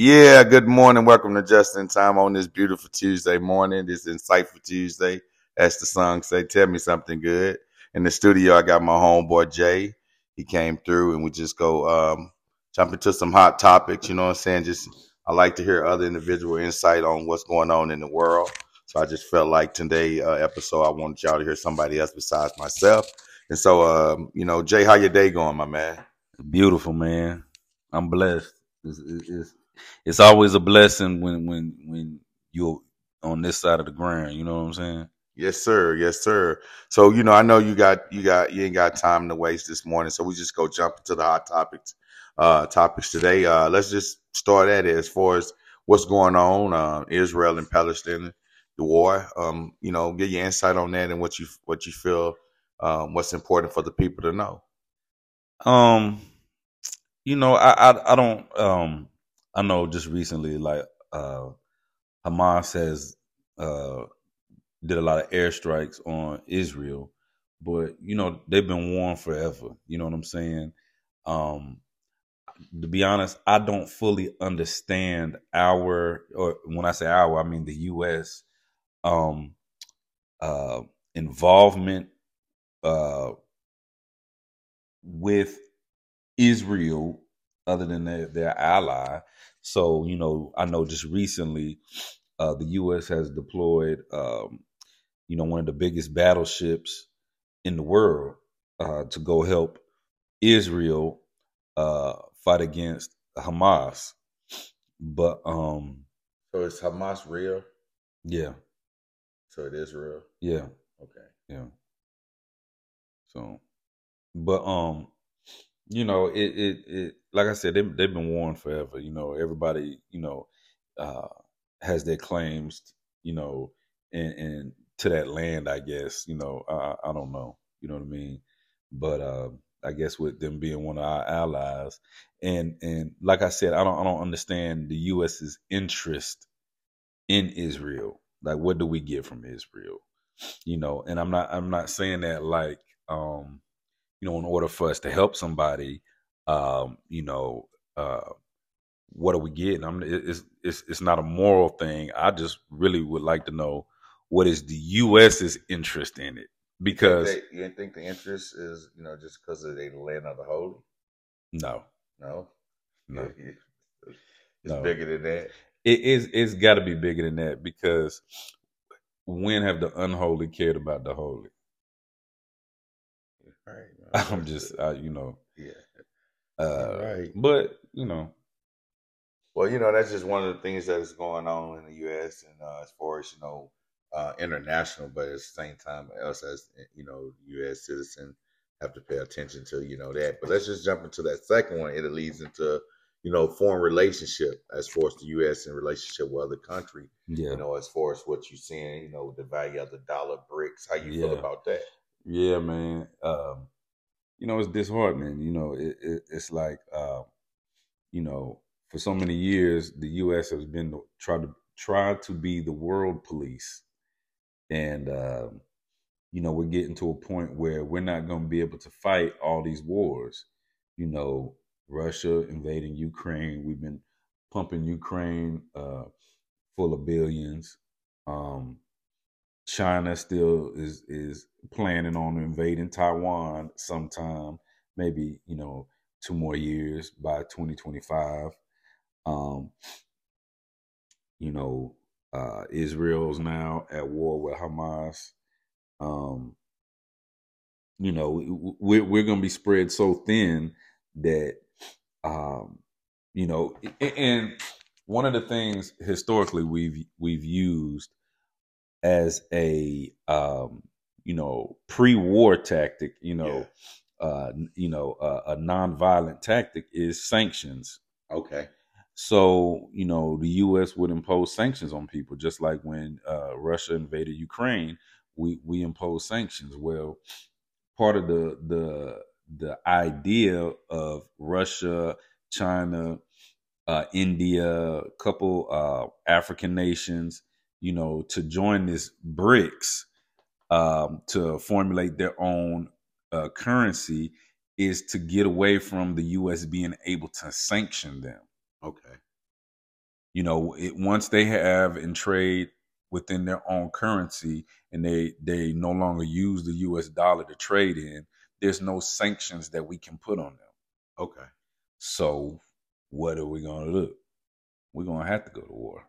Yeah, good morning. Welcome to Just in Time on this beautiful Tuesday morning, this insightful Tuesday. As the song say, tell me something good. In the studio, I got my homeboy, Jay. He came through and we just go jump into some hot topics, you know what I'm saying? Just I like to hear other individual insight on what's going on in the world. So I just felt like today's episode, I wanted y'all to hear somebody else besides myself. And so, you know, Jay, how your day going, my man? Beautiful, man. I'm blessed. It's always a blessing when you're on this side of the ground. You know what I'm saying? Yes, sir. Yes, sir. So, you know, I know you ain't got time to waste this morning. So we just go jump into the hot topics today. Let's just start at it as far as what's going on, Israel and Palestine, the war. You know, get your insight on that and what you feel, what's important for the people to know. You know, I don't, I know just recently, like, Hamas has did a lot of airstrikes on Israel, but, you know, they've been warned forever. You know what I'm saying? To be honest, I don't fully understand or when I say our, I mean the U.S. Involvement with Israel other than their ally. So, you know, I know just recently the U.S. has deployed, you know, one of the biggest battleships in the world to go help Israel fight against Hamas. But so is Hamas real? Yeah. So it is real? Yeah. Okay. Yeah. So, but you know, it like I said, they've been warned forever. You know, everybody, you know, has their claims, you know, and to that land, I guess, you know, I don't know, you know what I mean? But I guess with them being one of our allies, and like I said, I don't understand the U.S.'s interest in Israel. Like, what do we get from Israel? You know, and I'm not saying that like, you know, in order for us to help somebody, you know, what do we get? It's not a moral thing. I just really would like to know what is the U.S.'s interest in it, because you think the interest is, you know, just because of the land of the holy? No. It's bigger than that. It is. It's got to be bigger than that, because when have the unholy cared about the holy? Right. I'm just, you know. Yeah. Right. But, you know. Well, you know, that's just one of the things that is going on in the U.S. and as far as, you know, international, but at the same time, us as, you know, U.S. citizens have to pay attention to, you know, that. But let's just jump into that second one. It leads into, you know, foreign relationship as far as the U.S. in relationship with other country. Yeah. You know, as far as what you're seeing, you know, the value of the dollar, BRICS. How you feel about that? Yeah, man. You know, it's disheartening. You know, it's like, you know, for so many years, the U.S. has been try to be the world police. And, you know, we're getting to a point where we're not going to be able to fight all these wars. You know, Russia invading Ukraine. We've been pumping Ukraine full of billions. China still is planning on invading Taiwan sometime, maybe, you know, 2 more years by 2025. You know, Israel's now at war with Hamas. You know, we're going to be spread so thin that, you know, and one of the things historically we've used as a, you know, pre-war tactic, you know, you know, a non-violent tactic is sanctions. Okay. So, you know, the U.S. would impose sanctions on people, just like when Russia invaded Ukraine, we imposed sanctions. Well, part of the idea of Russia, China, India, a couple African nations, you know, to join this BRICS to formulate their own currency is to get away from the U.S. being able to sanction them. Okay. You know, once they have and trade within their own currency and they no longer use the U.S. dollar to trade in, there's no sanctions that we can put on them. Okay. So what are we going to do? We're going to have to go to war.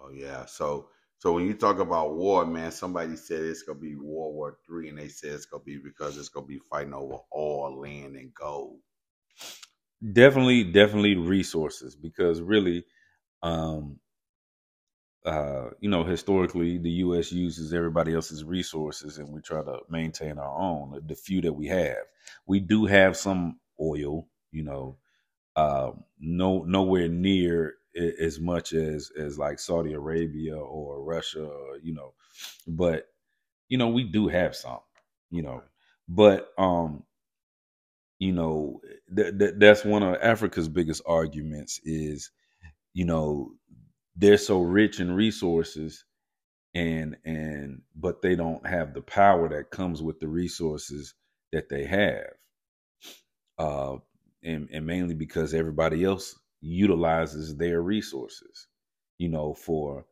Oh, yeah. So when you talk about war, man, somebody said it's going to be World War III, and they said it's going to be because it's going to be fighting over oil, land, and gold. Definitely resources, because really, you know, historically, the U.S. uses everybody else's resources, and we try to maintain our own, the few that we have. We do have some oil, you know, nowhere near as much as like Saudi Arabia or Russia, or, you know, but, you know, we do have some, you know, but, you know, that's one of Africa's biggest arguments is, you know, they're so rich in resources and, but they don't have the power that comes with the resources that they have. And mainly because everybody else utilizes their resources, you know, for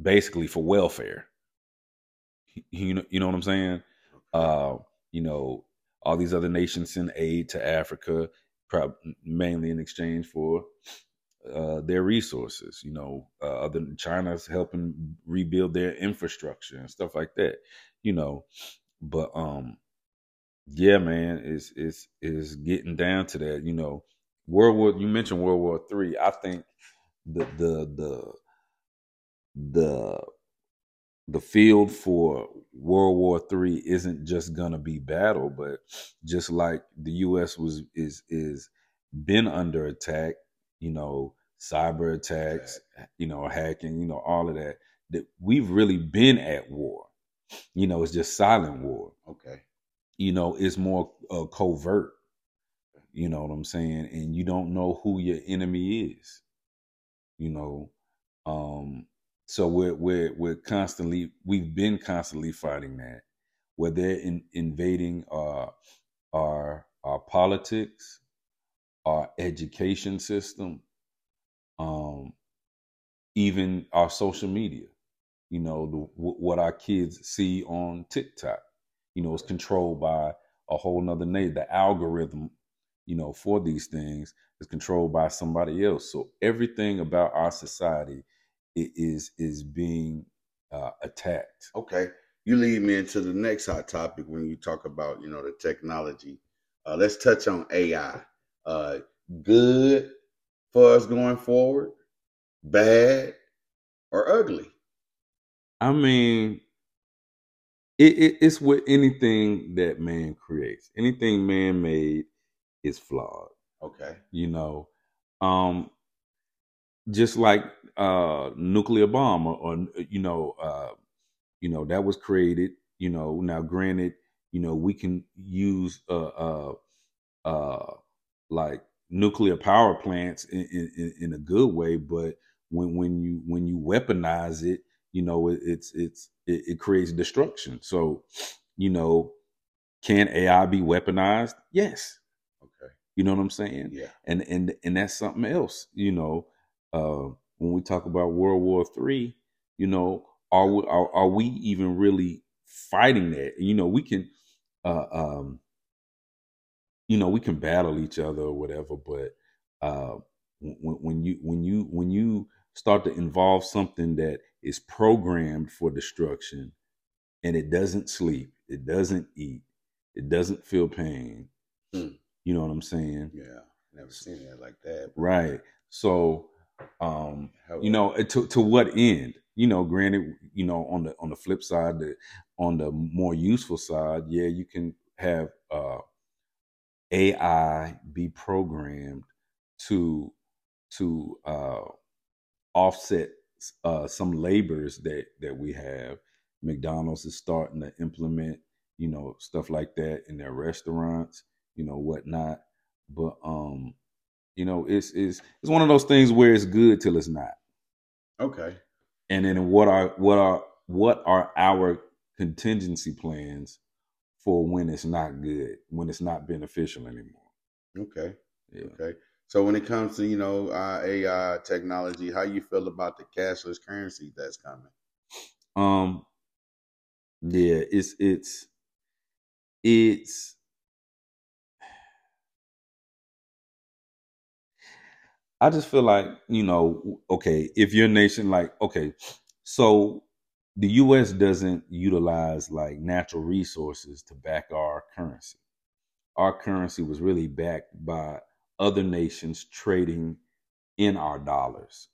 basically for welfare. You know what I'm saying? You know, all these other nations send aid to Africa, mainly in exchange for their resources. You know, other China's helping rebuild their infrastructure and stuff like that. You know, but yeah, man, it's getting down to that. You know, you mentioned World War III. I think the field for World War III isn't just gonna be battle, but just like the U.S. is been under attack. You know, cyber attacks. You know, hacking. You know, all of that. That we've really been at war. You know, it's just silent war. Okay. You know, it's more covert, you know what I'm saying? And you don't know who your enemy is, you know? So we've been constantly fighting that, where they're invading our politics, our education system, even our social media, you know, what our kids see on TikTok. You know, it's controlled by a whole nother name. The algorithm, you know, for these things is controlled by somebody else. So everything about our society is being attacked. Okay. You lead me into the next hot topic when you talk about, you know, the technology. Let's touch on AI. Good for us going forward, bad, or ugly? I mean... It's with anything that man creates. Anything man made is flawed. Okay. You know, just like nuclear bomb, or you know that was created. You know, now granted, you know we can use like nuclear power plants in a good way, but when you weaponize it, you know it creates destruction. So, you know, can AI be weaponized? Yes. Okay. You know what I'm saying? Yeah. And that's something else. You know, when we talk about World War III, you know, are we even really fighting that? You know, we can, you know, we can battle each other or whatever, but when you start to involve something that is programmed for destruction, and it doesn't sleep, it doesn't eat, it doesn't feel pain. You know what I'm saying? Yeah, never seen that like that. Right. So, you know, to what end? You know, granted, you know, on the flip side, on the more useful side, yeah, you can have AI be programmed to offset some labors that we have. McDonald's is starting to implement, you know, stuff like that in their restaurants, you know, whatnot. But you know, it's one of those things where it's good till it's not. Okay. And then what are our contingency plans for when it's not good, when it's not beneficial anymore? Okay. Yeah. Okay. So when it comes to, AI technology, how you feel about the cashless currency that's coming? Yeah, it's I just feel like, if your nation, so the U.S. doesn't utilize natural resources to back our currency. Our currency was really backed by other nations trading in our dollars,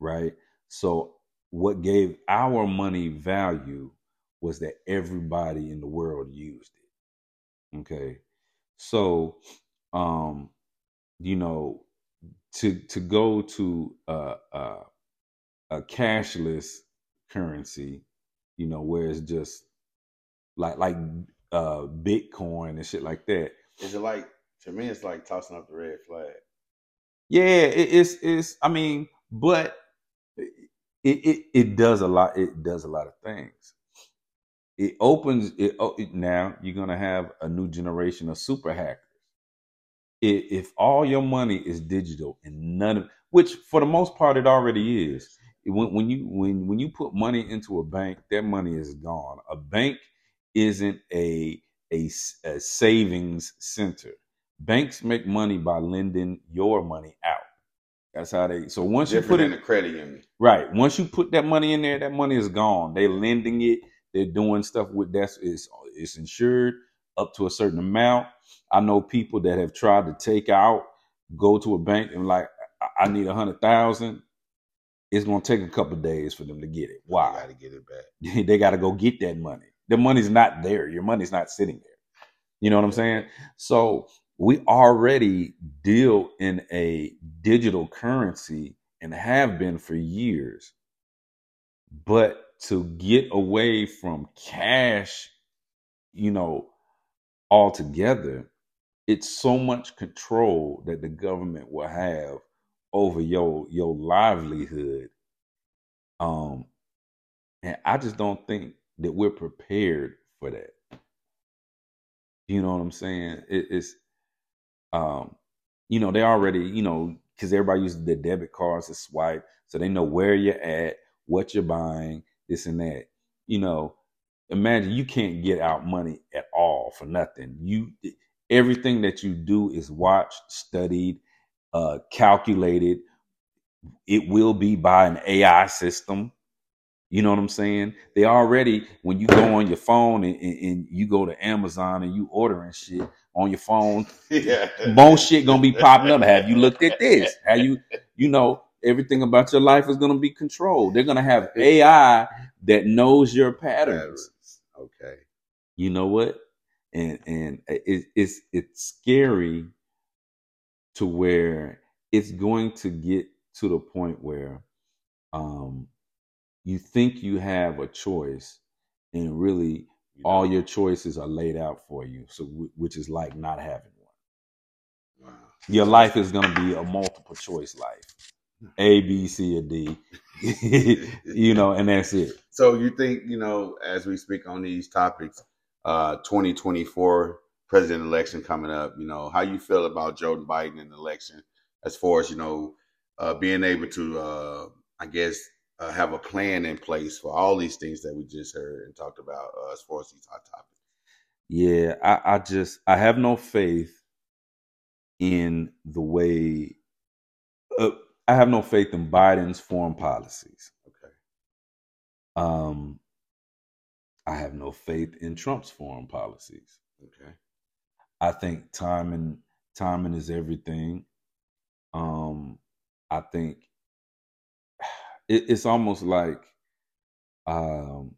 right? So what gave our money value was that everybody in the world used it, So, to go to a cashless currency, where it's just like Bitcoin and shit like that. Is it like, to me, it's like tossing up the red flag. Yeah, it's. I mean, but it does a lot. It does a lot of things. It opens it. Now you're gonna have a new generation of super hackers. If all your money is digital and none of, which for the most part it already is. When you put money into a bank, that money is gone. A bank isn't a savings center. Banks make money by lending your money out. That's how they. So once you put in a credit union, right? Once you put that money in there, that money is gone. They're lending it. They're doing stuff with that. It's insured up to a certain amount. I know people that have tried to take out, go to a bank and I need 100,000. It's gonna take a couple of days for them to get it. Why? They gotta get it back. They gotta go get that money. The money's not there. Your money's not sitting there. You know what I'm saying? So we already deal in a digital currency and have been for years. But to get away from cash, altogether, it's so much control that the government will have over your livelihood. And I just don't think that we're prepared for that. You know what I'm saying? It's they already, because everybody uses their debit cards to swipe, so they know where you're at, what you're buying, this and that. Imagine you can't get out money at all for nothing. Everything that you do is watched, studied, calculated. It will be by an AI system. You know what I'm saying? They already, when you go on your phone and you go to Amazon and you ordering shit on your phone, most shit gonna be popping up. Have you looked at this? Have you everything about your life is gonna be controlled. They're gonna have AI that knows your patterns. Okay. You know what? And it's scary to where it's going to get to the point where you think you have a choice, and really all your choices are laid out for you. So, which is like not having one. Wow. Your life is going to be a multiple choice life, A, B, C, or D, and that's it. So you think, as we speak on these topics, 2024 president election coming up, how you feel about Joe Biden in the election as far as, being able to, have a plan in place for all these things that we just heard and talked about as far as these hot topics? Yeah, I have no faith in the way, I have no faith in Biden's foreign policies. Okay. I have no faith in Trump's foreign policies. Okay. I think timing is everything. I think it's almost like, voting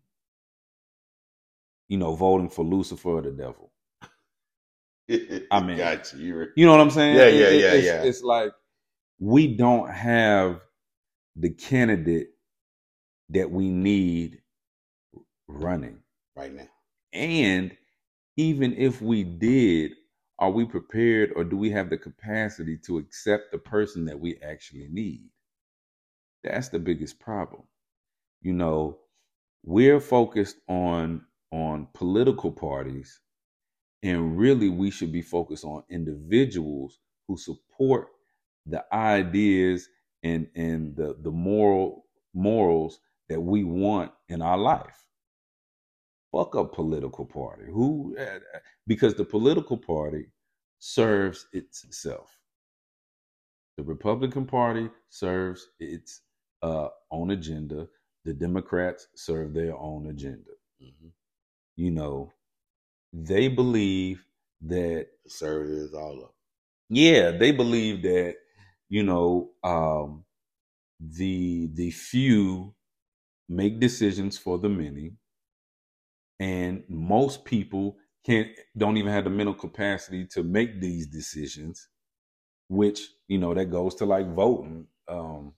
for Lucifer or the devil. I mean, gotcha. You know what I'm saying? Yeah. It's like we don't have the candidate that we need running right now. And even if we did, are we prepared or do we have the capacity to accept the person that we actually need? That's the biggest problem. We're focused on political parties, and really we should be focused on individuals who support the ideas and the morals that we want in our life. Fuck a political party. Because the political party serves itself. The Republican Party serves its own agenda. The Democrats serve their own agenda. Mm-hmm. You know, they believe that conservatives, all up. Yeah, they believe that, you know, the few make decisions for the many. And most people don't even have the mental capacity to make these decisions, which, you know, that goes to like voting. Do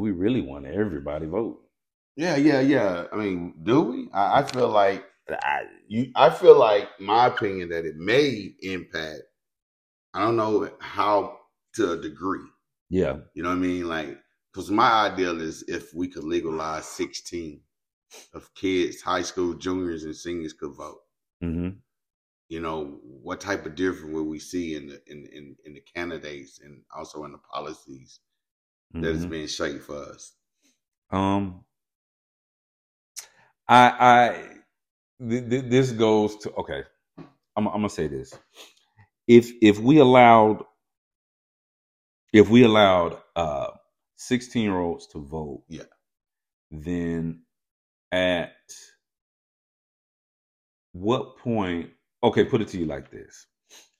we really want everybody vote? Yeah. I mean, do we? I feel like I feel like my opinion that it may impact. I don't know how to a degree. Yeah. You know what I mean? Like, because my ideal is if we could legalize 16 of kids, high school juniors and seniors could vote. Mm-hmm. You know, what type of difference will we see in the candidates and also in the policies that is being shaped for us? This goes to, okay, I'm gonna say this. If we allowed 16-year-olds to vote, yeah, then at what point? Okay, put it to you like this.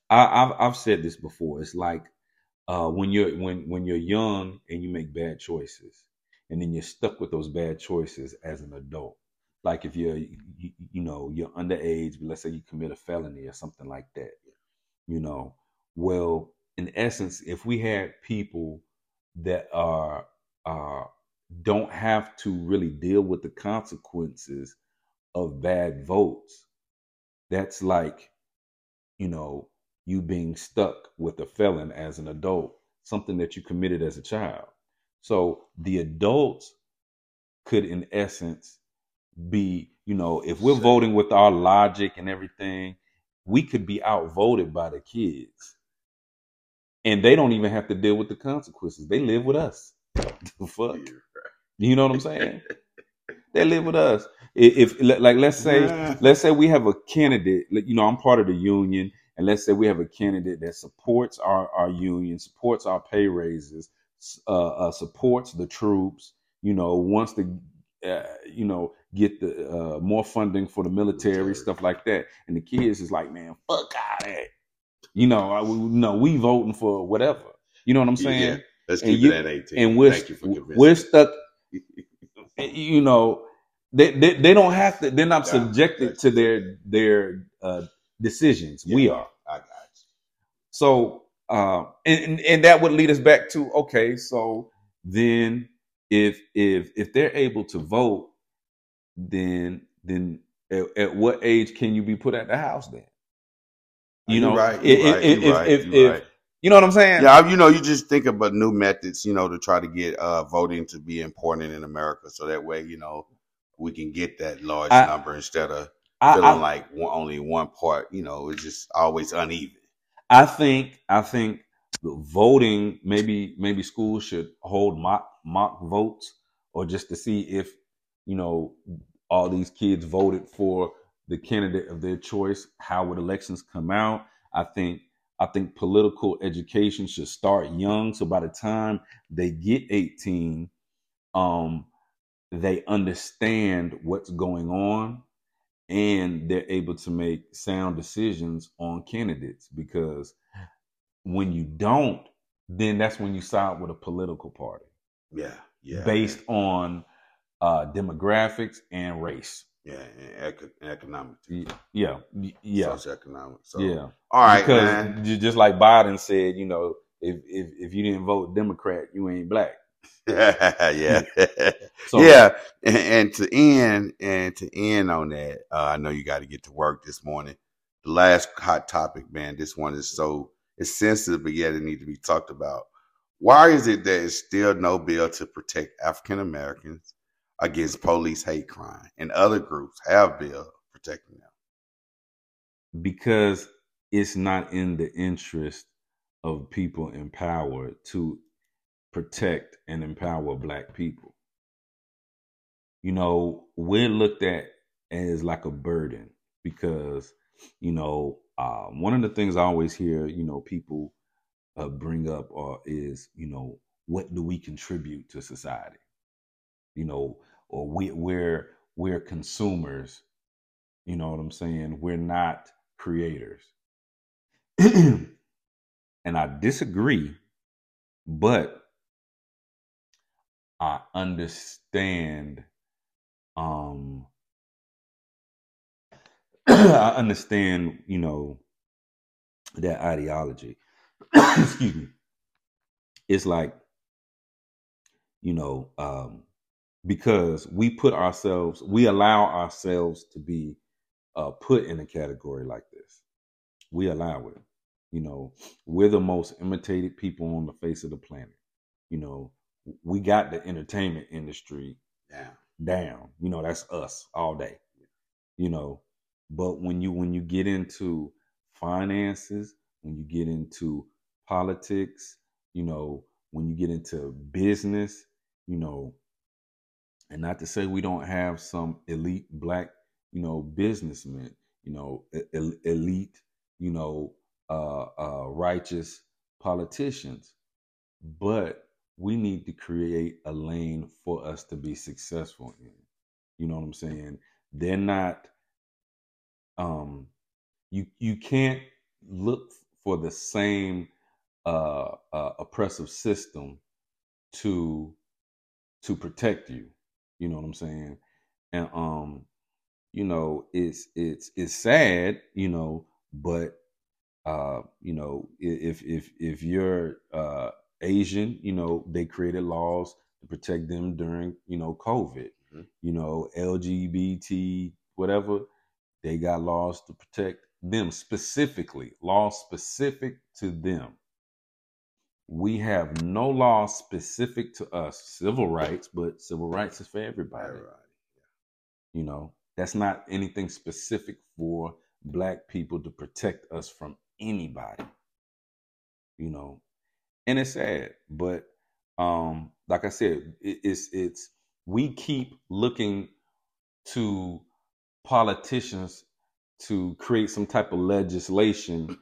I've said this before. It's like when you're young and you make bad choices, and then you're stuck with those bad choices as an adult. Like if you're underage, but let's say you commit a felony or something like that, you know. Well, in essence, if we had people that don't have to really deal with the consequences of bad votes, that's like, you know, you being stuck with a felon as an adult, something that you committed as a child. So the adults could, in essence, be, you know, if we're voting with our logic and everything, we could be outvoted by the kids, and they don't even have to deal with the consequences. They live with us. The fuck, you know what I'm saying? They live with us. If like, let's say we have a candidate, you know, I'm part of the union, and let's say we have a candidate that supports our union, supports our pay raises, supports the troops, you know, wants to, you know, get the more funding for the military, stuff like that. And the kids is like, man, fuck out of that. You know, we voting for whatever. You know what I'm saying? Yeah. Let's keep it at 18. And we're stuck. You know, they don't have to. They're not subjected to their decisions. Yeah, we are. I got you. So and that would lead us back to, okay, so then if they're able to vote, then at what age can you be put at the house then? You know, if you know what I'm saying? Yeah, you know, you just think about new methods, you know, to try to get voting to be important in America, so that way, you know, we can get that large number instead of feeling like only one part. You know, it's just always uneven. I think the voting, maybe schools should hold mock votes, or just to see if, you know, all these kids voted for the candidate of their choice, how would elections come out? I think political education should start young, so by the time they get 18, they understand what's going on, and they're able to make sound decisions on candidates. Because when you don't, then that's when you side with a political party. Yeah. Based on demographics and race. Yeah, and economics. Yeah. Socioeconomic. So. Yeah. All right, because man, just like Biden said, you know, if you didn't vote Democrat, you ain't black. Yeah. So, yeah. And to end on that, I know you got to get to work this morning. The last hot topic, man. This one is it's sensitive, but yet it needs to be talked about. Why is it there is still no bill to protect African Americans against police hate crime, and other groups have bills protecting them? Because it's not in the interest of people in power to protect and empower Black people. You know, we're looked at as like a burden because, you know, one of the things I always hear, you know, people bring up is, you know, what do we contribute to society? You know, or we're consumers. You know what I'm saying? We're not creators. And I disagree, but I understand. I understand, you know, that ideology. Excuse me. It's like, you know, because we allow ourselves to be put in a category like this. We allow it. You know, we're the most imitated people on the face of the planet. You know, we got the entertainment industry down. You know, that's us all day. You know, but when you get into finances, when you get into politics, you know, when you get into business, you know, and not to say we don't have some elite Black, you know, businessmen, you know, elite, you know, righteous politicians, but we need to create a lane for us to be successful in. You know what I'm saying? They're not, you can't look for the same oppressive system to protect you. You know what I'm saying? And, you know, it's sad, you know, but, you know, if you're, Asian, you know, they created laws to protect them during, you know, COVID, mm-hmm. you know, LGBT, whatever, they got laws to protect them specifically, laws specific to them. We have no law specific to us, civil rights, but civil rights is for everybody. You know, that's not anything specific for Black people to protect us from anybody, you know, and it's sad, but like I said, we keep looking to politicians to create some type of legislation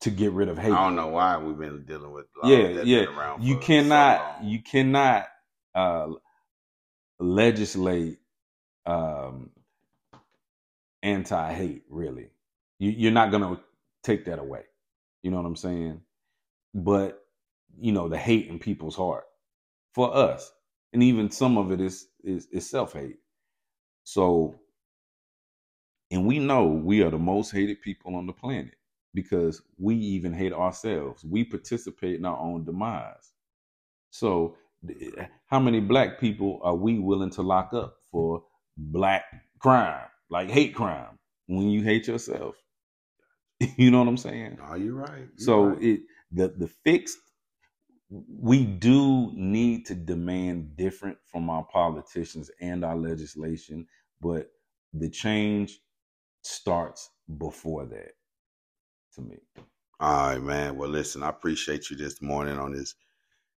to get rid of hate. I don't know why we've been dealing with laws that's been around for so long. You cannot legislate anti-hate, really. You're not going to take that away. You know what I'm saying? But, you know, the hate in people's heart for us. And even some of it is self-hate. So, and we know we are the most hated people on the planet. Because we even hate ourselves. We participate in our own demise. So how many Black people are we willing to lock up for Black crime, like hate crime, when you hate yourself? You know what I'm saying? No, you're right. The fix, we do need to demand different from our politicians and our legislation, but the change starts before that. To me. All right, man. Well, listen, I appreciate you this morning on this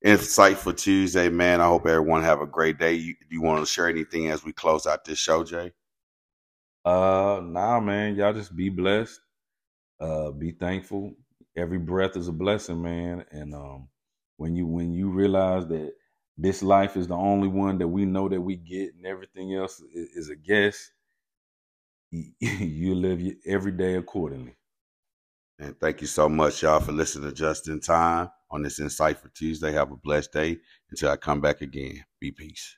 Insightful Tuesday, man. I hope everyone have a great day. Do you want to share anything as we close out this show, Jay? Nah, man. Y'all just be blessed. Be thankful. Every breath is a blessing, man. And when you realize that this life is the only one that we know that we get, and everything else is a guess, you live every day accordingly. And thank you so much, y'all, for listening to Just in Time on this Insightful Tuesday. Have a blessed day. Until I come back again, be peace.